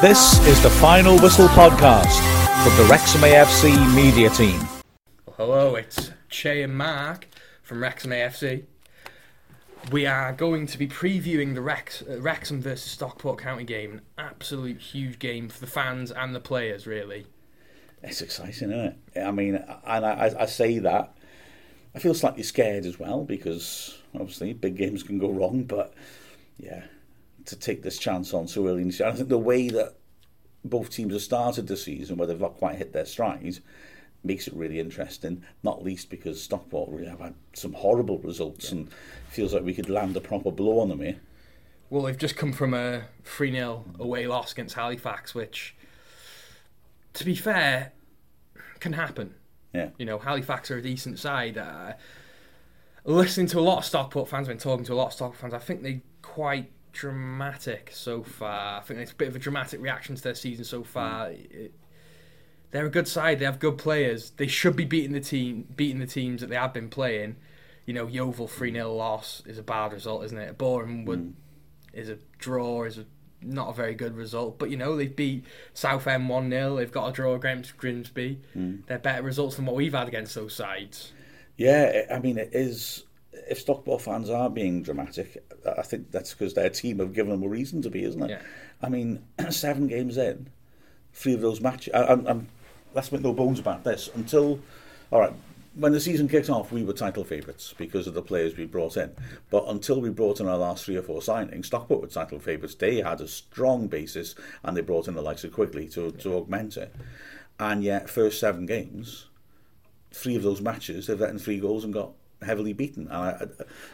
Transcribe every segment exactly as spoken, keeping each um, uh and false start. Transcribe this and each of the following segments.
This is the Final Whistle Podcast from the Wrexham A F C media team. Well, hello, it's Che and Mark from Wrexham A F C. We are going to be previewing the Wrex- Wrexham versus Stockport County game. An absolute huge game for the fans and the players, really. It's exciting, isn't it? I mean, and I, I, I say that. I feel slightly scared as well because, obviously, big games can go wrong, but, yeah, to take this chance on so early in the season. I think the way that both teams have started the season, where they've not quite hit their stride, makes it really interesting, not least because Stockport really have had some horrible results yeah. and feels like we could land a proper blow on them here. Well, they've just come from a three nil away loss against Halifax, which, to be fair, can happen. Yeah. You know, Halifax are a decent side. Uh, listening to a lot of Stockport fans, I've been talking to a lot of Stockport fans, I think they're quite dramatic so far. I think it's a bit of a dramatic reaction to their season so far. Mm. It, they're a good side. They have good players. They should be beating the team, beating the teams that they have been playing. You know, Yeovil three nil loss is a bad result, isn't it? Borehamwood mm. is a draw, is a, not a very good result. But, you know, they've beat Southend one nil. They've got a draw against Grimsby. Mm. They're better results than what we've had against those sides. Yeah, I mean, it is. If Stockport fans are being dramatic, I think that's because their team have given them a reason to be, isn't it? Yeah. I mean, seven games in, three of those matches. I, I'm, I'm, let's make no bones about this. Until, all right, when the season kicked off, we were title favourites because of the players we brought in. But until we brought in our last three or four signings, Stockport were title favourites. They had a strong basis and they brought in the likes of Quigley to, to augment it. And yet, first seven games, three of those matches, they've let in three goals and got heavily beaten. And I,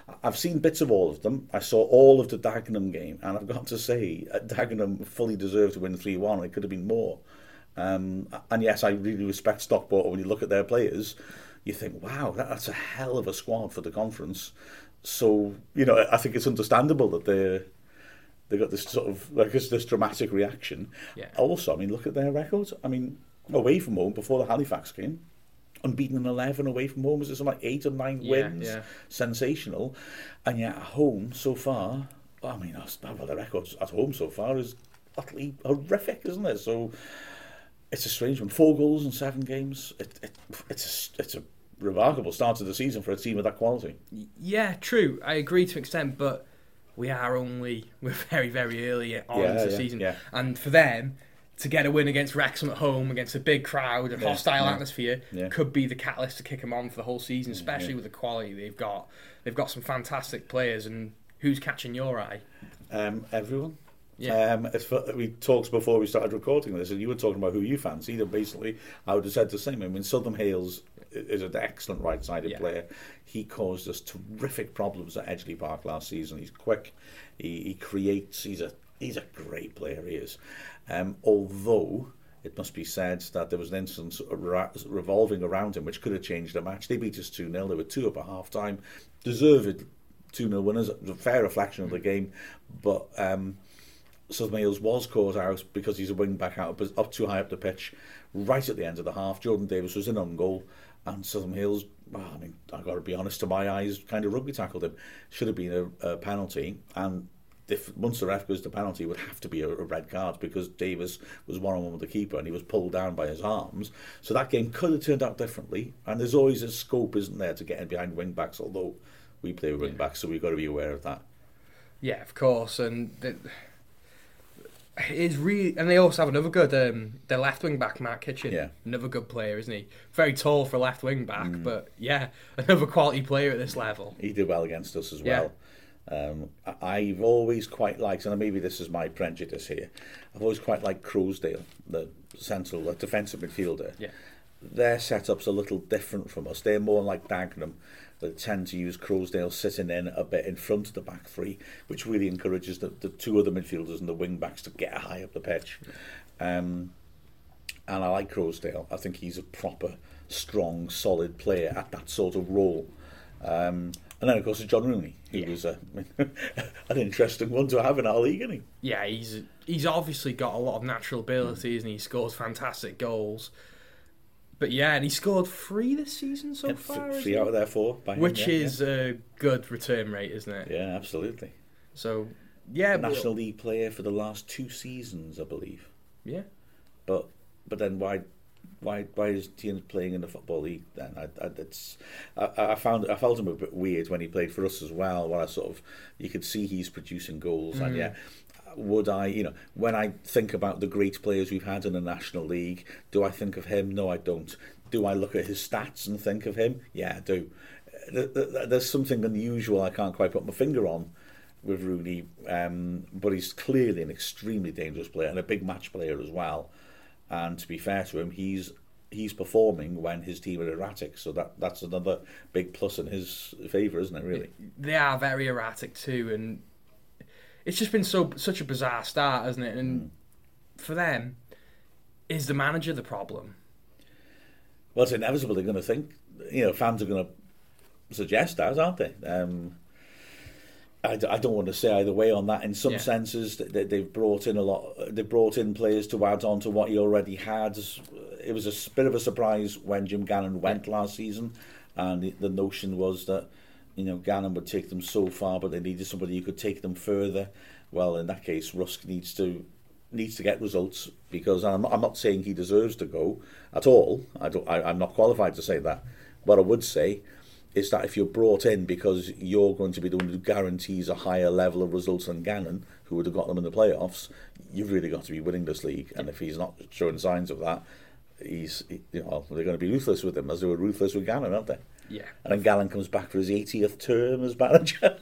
I, I've seen bits of all of them. I saw all of the Dagenham game, and I've got to say, Dagenham fully deserved to win three one. It could have been more. Um, and yes, I really respect Stockport. When you look at their players, you think, wow, that, that's a hell of a squad for the conference. So, you know, I think it's understandable that they they got this sort of, like, this dramatic reaction. Yeah. Also, I mean, look at their record. I mean, away from home, before the Halifax game, unbeaten in eleven away from home, is it something like eight or nine yeah, wins? Yeah. Sensational. And yet at home so far, I mean, well, the records at home so far is utterly horrific, isn't it? So it's a strange one. Four goals in seven games. It, it, it's a, it's a remarkable start to the season for a team of that quality. Yeah, true. I agree to an extent, but we are only we're very very early on yeah, into the yeah, season, yeah. and for them, to get a win against Wrexham at home, against a big crowd, a yeah, hostile yeah, atmosphere, yeah. could be the catalyst to kick them on for the whole season, especially yeah. with the quality they've got. They've got some fantastic players, and who's catching your eye? Um, everyone. Yeah. Um, as for, we talked before we started recording this, and you were talking about who you fancied, and basically I would have said the same. I mean, Southern Hales is an excellent right-sided yeah. player. He caused us terrific problems at Edgeley Park last season. He's quick, he, he creates, he's a He's a great player, he is. Um, although, it must be said that there was an instance ra- revolving around him which could have changed the match. They beat us two nil, they were two up at half-time. Deserved two nil winners, a fair reflection of the game. But um, Southern Hills was caught out because he's a wing-back out, but up too high up the pitch. Right at the end of the half, Jordan Davis was in on goal, and Southern Hills, well, I mean, I've got to be honest, to my eyes, kind of rugby tackled him. Should have been a, a penalty, and If, once the ref goes to penalty, it would have to be a, a red card because Davis was one-on-one with the keeper and he was pulled down by his arms. So that game could have turned out differently. And there's always a scope, isn't there, to get in behind wing-backs, although we play with wing-backs, so we've got to be aware of that. Yeah, of course. And it is really, and they also have another good, um, their left wing-back, Matt Kitchen. Yeah. Another good player, isn't he? Very tall for a left wing-back, mm. but yeah, another quality player at this level. He did well against us as well. Yeah. Um, I've always quite liked, and maybe this is my prejudice here, I've always quite liked Crowsdale, the central, the defensive midfielder. Yeah. Their setup's a little different from us. They're more like Dagenham. They tend to use Crowsdale sitting in a bit in front of the back three, which really encourages the, the two other midfielders and the wing backs to get high up the pitch. Um, and I like Crowsdale. I think he's a proper, strong, solid player at that sort of role. Um, And then, of course, John Rooney, who yeah. was a, an interesting one to have in our league, isn't he? Yeah, he's he's obviously got a lot of natural ability, mm. isn't he? He scores fantastic goals. But yeah, and he scored three this season so yeah, far. Th- three out of their four. By Which him, yeah, is yeah. a good return rate, isn't it? Yeah, absolutely. So, yeah. National but... League player for the last two seasons, I believe. Yeah. But but then why why why is Tienes playing in the Football League then? I, I it's I, I found I felt him a bit weird when he played for us as well. When I sort of you could see he's producing goals mm. and yeah. Would I, you know, when I think about the great players we've had in the National League, do I think of him? No, I don't. Do I look at his stats and think of him? Yeah, I do. There's something unusual I can't quite put my finger on with Rooney, um, but he's clearly an extremely dangerous player and a big match player as well. And to be fair to him, he's he's performing when his team are erratic, so that that's another big plus in his favour, isn't it, really? They are very erratic too, and it's just been so such a bizarre start, hasn't it? And mm. for them, is the manager the problem? Well, it's inevitable. They're going to think, you know, fans are going to suggest that, aren't they? Um, I, I don't want to say either way on that. In some yeah. senses, they, they've brought in a lot. They brought in players to add on to what he already had. It was a bit of a surprise when Jim Gannon went last season, and the, the notion was that, you know, Gannon would take them so far, but they needed somebody who could take them further. Well, in that case, Rusk needs to needs to get results, because I'm not, I'm not saying he deserves to go at all. I don't. I, I'm not qualified to say that. What I would say is that if you're brought in because you're going to be the one who guarantees a higher level of results than Gannon, who would have got them in the playoffs, you've really got to be winning this league. And if he's not showing signs of that, he's you know they're going to be ruthless with him, as they were ruthless with Gannon, aren't they? Yeah. And then Gannon comes back for his eightieth term as manager.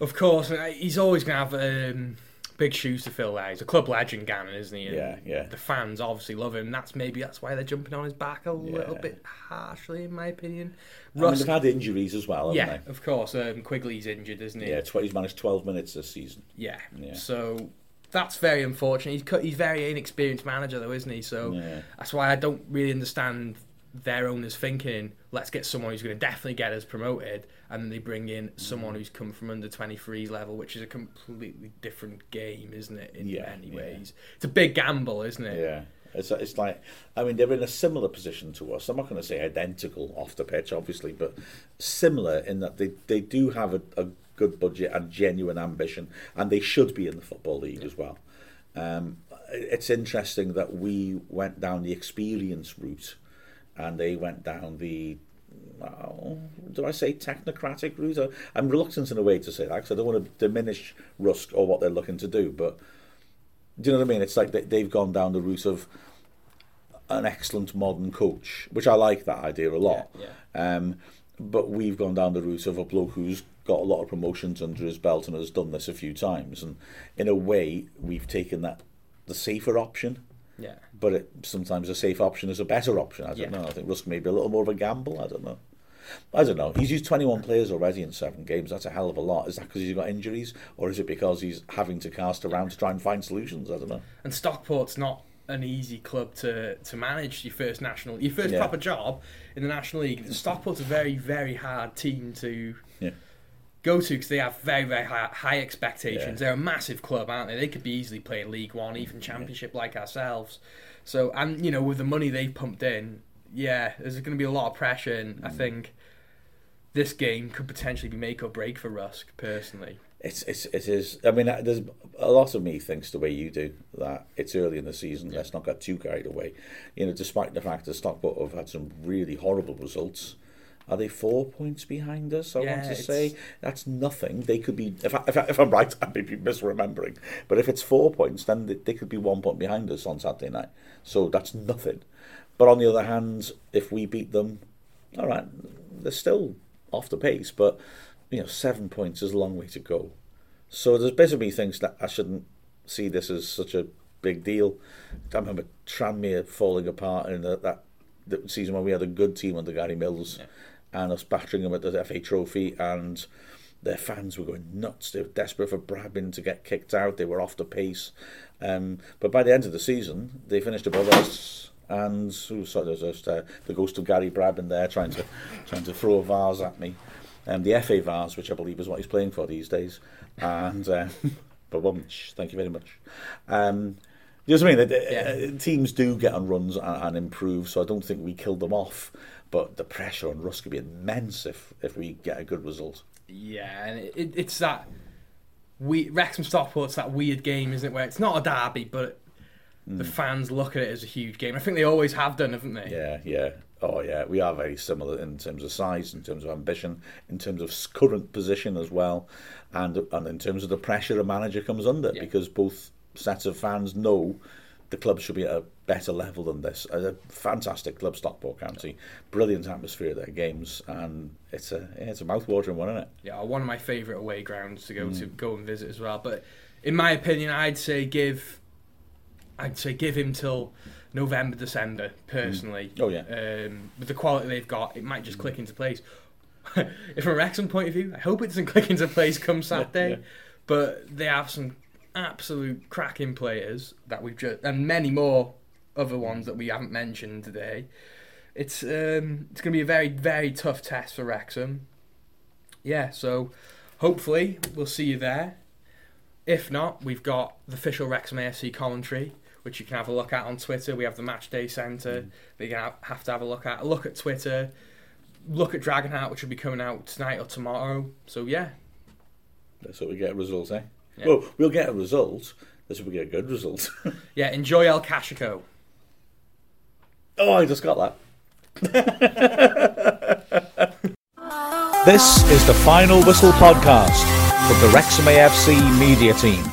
Of course, he's always going to have um, big shoes to fill there. He's a club legend, Gannon, isn't he? And yeah, yeah. The fans obviously love him. That's maybe that's why they're jumping on his back a yeah. little bit harshly, in my opinion. Rusk, I mean, they've had injuries as well, haven't yeah, they? Yeah, of course. Um, Quigley's injured, isn't he? Yeah, tw- he's managed twelve minutes this season. Yeah. yeah. So that's very unfortunate. He's, cu- he's a very inexperienced manager, though, isn't he? So yeah. that's why I don't really understand their owners thinking, let's get someone who's going to definitely get us promoted, and then they bring in someone who's come from under twenty-three level, which is a completely different game, isn't it, in yeah, many ways. Yeah. It's a big gamble, isn't it? Yeah. It's it's like, I mean, they're in a similar position to us. I'm not going to say identical off the pitch, obviously, but similar in that they, they do have a, a good budget and genuine ambition, and they should be in the Football League yeah. as well. Um, it's interesting that we went down the experience route, and they went down the, oh, do I say technocratic route? I'm reluctant in a way to say that, because I don't want to diminish Rusk or what they're looking to do, but do you know what I mean? It's like they, they've gone down the route of an excellent modern coach, which I like that idea a lot. Yeah, yeah. Um, but we've gone down the route of a bloke who's got a lot of promotions under his belt and has done this a few times. And in a way, we've taken that the safer option. Yeah, but it, sometimes a safe option is a better option. I don't yeah. know. I think Rusk may be a little more of a gamble. I don't know. I don't know. He's used twenty-one players already in seven games. That's a hell of a lot. Is that because he's got injuries, or is it because he's having to cast around to try and find solutions? I don't know. And Stockport's not an easy club to, to manage. Your first national, your first yeah. proper job in the National League. Stockport's a very very hard team to yeah. go to, because they have very very high, high expectations. Yeah. They're a massive club, aren't they? They could be easily playing League One, even Championship, yeah. like ourselves. So, and you know, with the money they've pumped in, yeah, there's going to be a lot of pressure, and mm. I think this game could potentially be make or break for Rusk personally. It's it's it is. I mean, there's a lot of me thinks the way you do that. It's early in the season. Yeah. Let's not get too carried away. You know, despite the fact that Stockport have had some really horrible results. Are they four points behind us? I yeah, want to it's... say that's nothing. They could be, if, I, if, I, if I'm right, I may be misremembering. But if it's four points, then they, they could be one point behind us on Saturday night. So that's nothing. But on the other hand, if we beat them, all right, they're still off the pace. But you know, seven points is a long way to go. So there's basically things that I shouldn't see this as such a big deal. I remember Tranmere falling apart in the, that the season when we had a good team under Gary Mills. Yeah. And us battering them at the F A Trophy, and their fans were going nuts. They were desperate for Brabin to get kicked out. They were off the pace. Um, but by the end of the season, they finished above us. And ooh, sorry, there's just, uh, the ghost of Gary Brabin there trying to trying to throw a vase at me. Um, the F A vase, which I believe is what he's playing for these days. And um, but one, thank you very much. Um, you know what I mean? Yeah. Uh, teams do get on runs and, and improve, so I don't think we killed them off. But the pressure on Rusk could be immense if, if we get a good result. Yeah, and it, it's that we Wrexham Stockport's that weird game, isn't it? Where it's not a derby, but mm. the fans look at it as a huge game. I think they always have done, haven't they? Yeah, yeah. Oh, yeah. We are very similar in terms of size, in terms of ambition, in terms of current position as well, and and in terms of the pressure a manager comes under, yeah. because both sets of fans know the club should be at a better level than this. A fantastic club, Stockport County. Brilliant atmosphere at their games, and it's a it's a mouthwatering one, isn't it? Yeah, one of my favourite away grounds to go mm. to go and visit as well. But in my opinion, I'd say give, I'd say give him till November, December. Personally, mm. oh yeah, um, with the quality they've got, it might just mm. click into place. If from a Wrexham point of view, I hope it doesn't click into place come Saturday. Yeah, yeah. But they have some absolute cracking players that we've just, and many more other ones that we haven't mentioned today. It's um, it's going to be a very, very tough test for Wrexham. Yeah, so hopefully we'll see you there. If not, we've got the official Wrexham A F C commentary, which you can have a look at on Twitter. We have the Matchday Centre mm. that you have to have a look at. Look at Twitter. Look at Dragonheart, which will be coming out tonight or tomorrow. So yeah, that's what we get results, eh? Yeah. Well, we'll get a result. This will get a good result. Yeah, enjoy El Cachacol. Oh, I just got that. This is the Final Whistle podcast from the Wrexham A F C media team.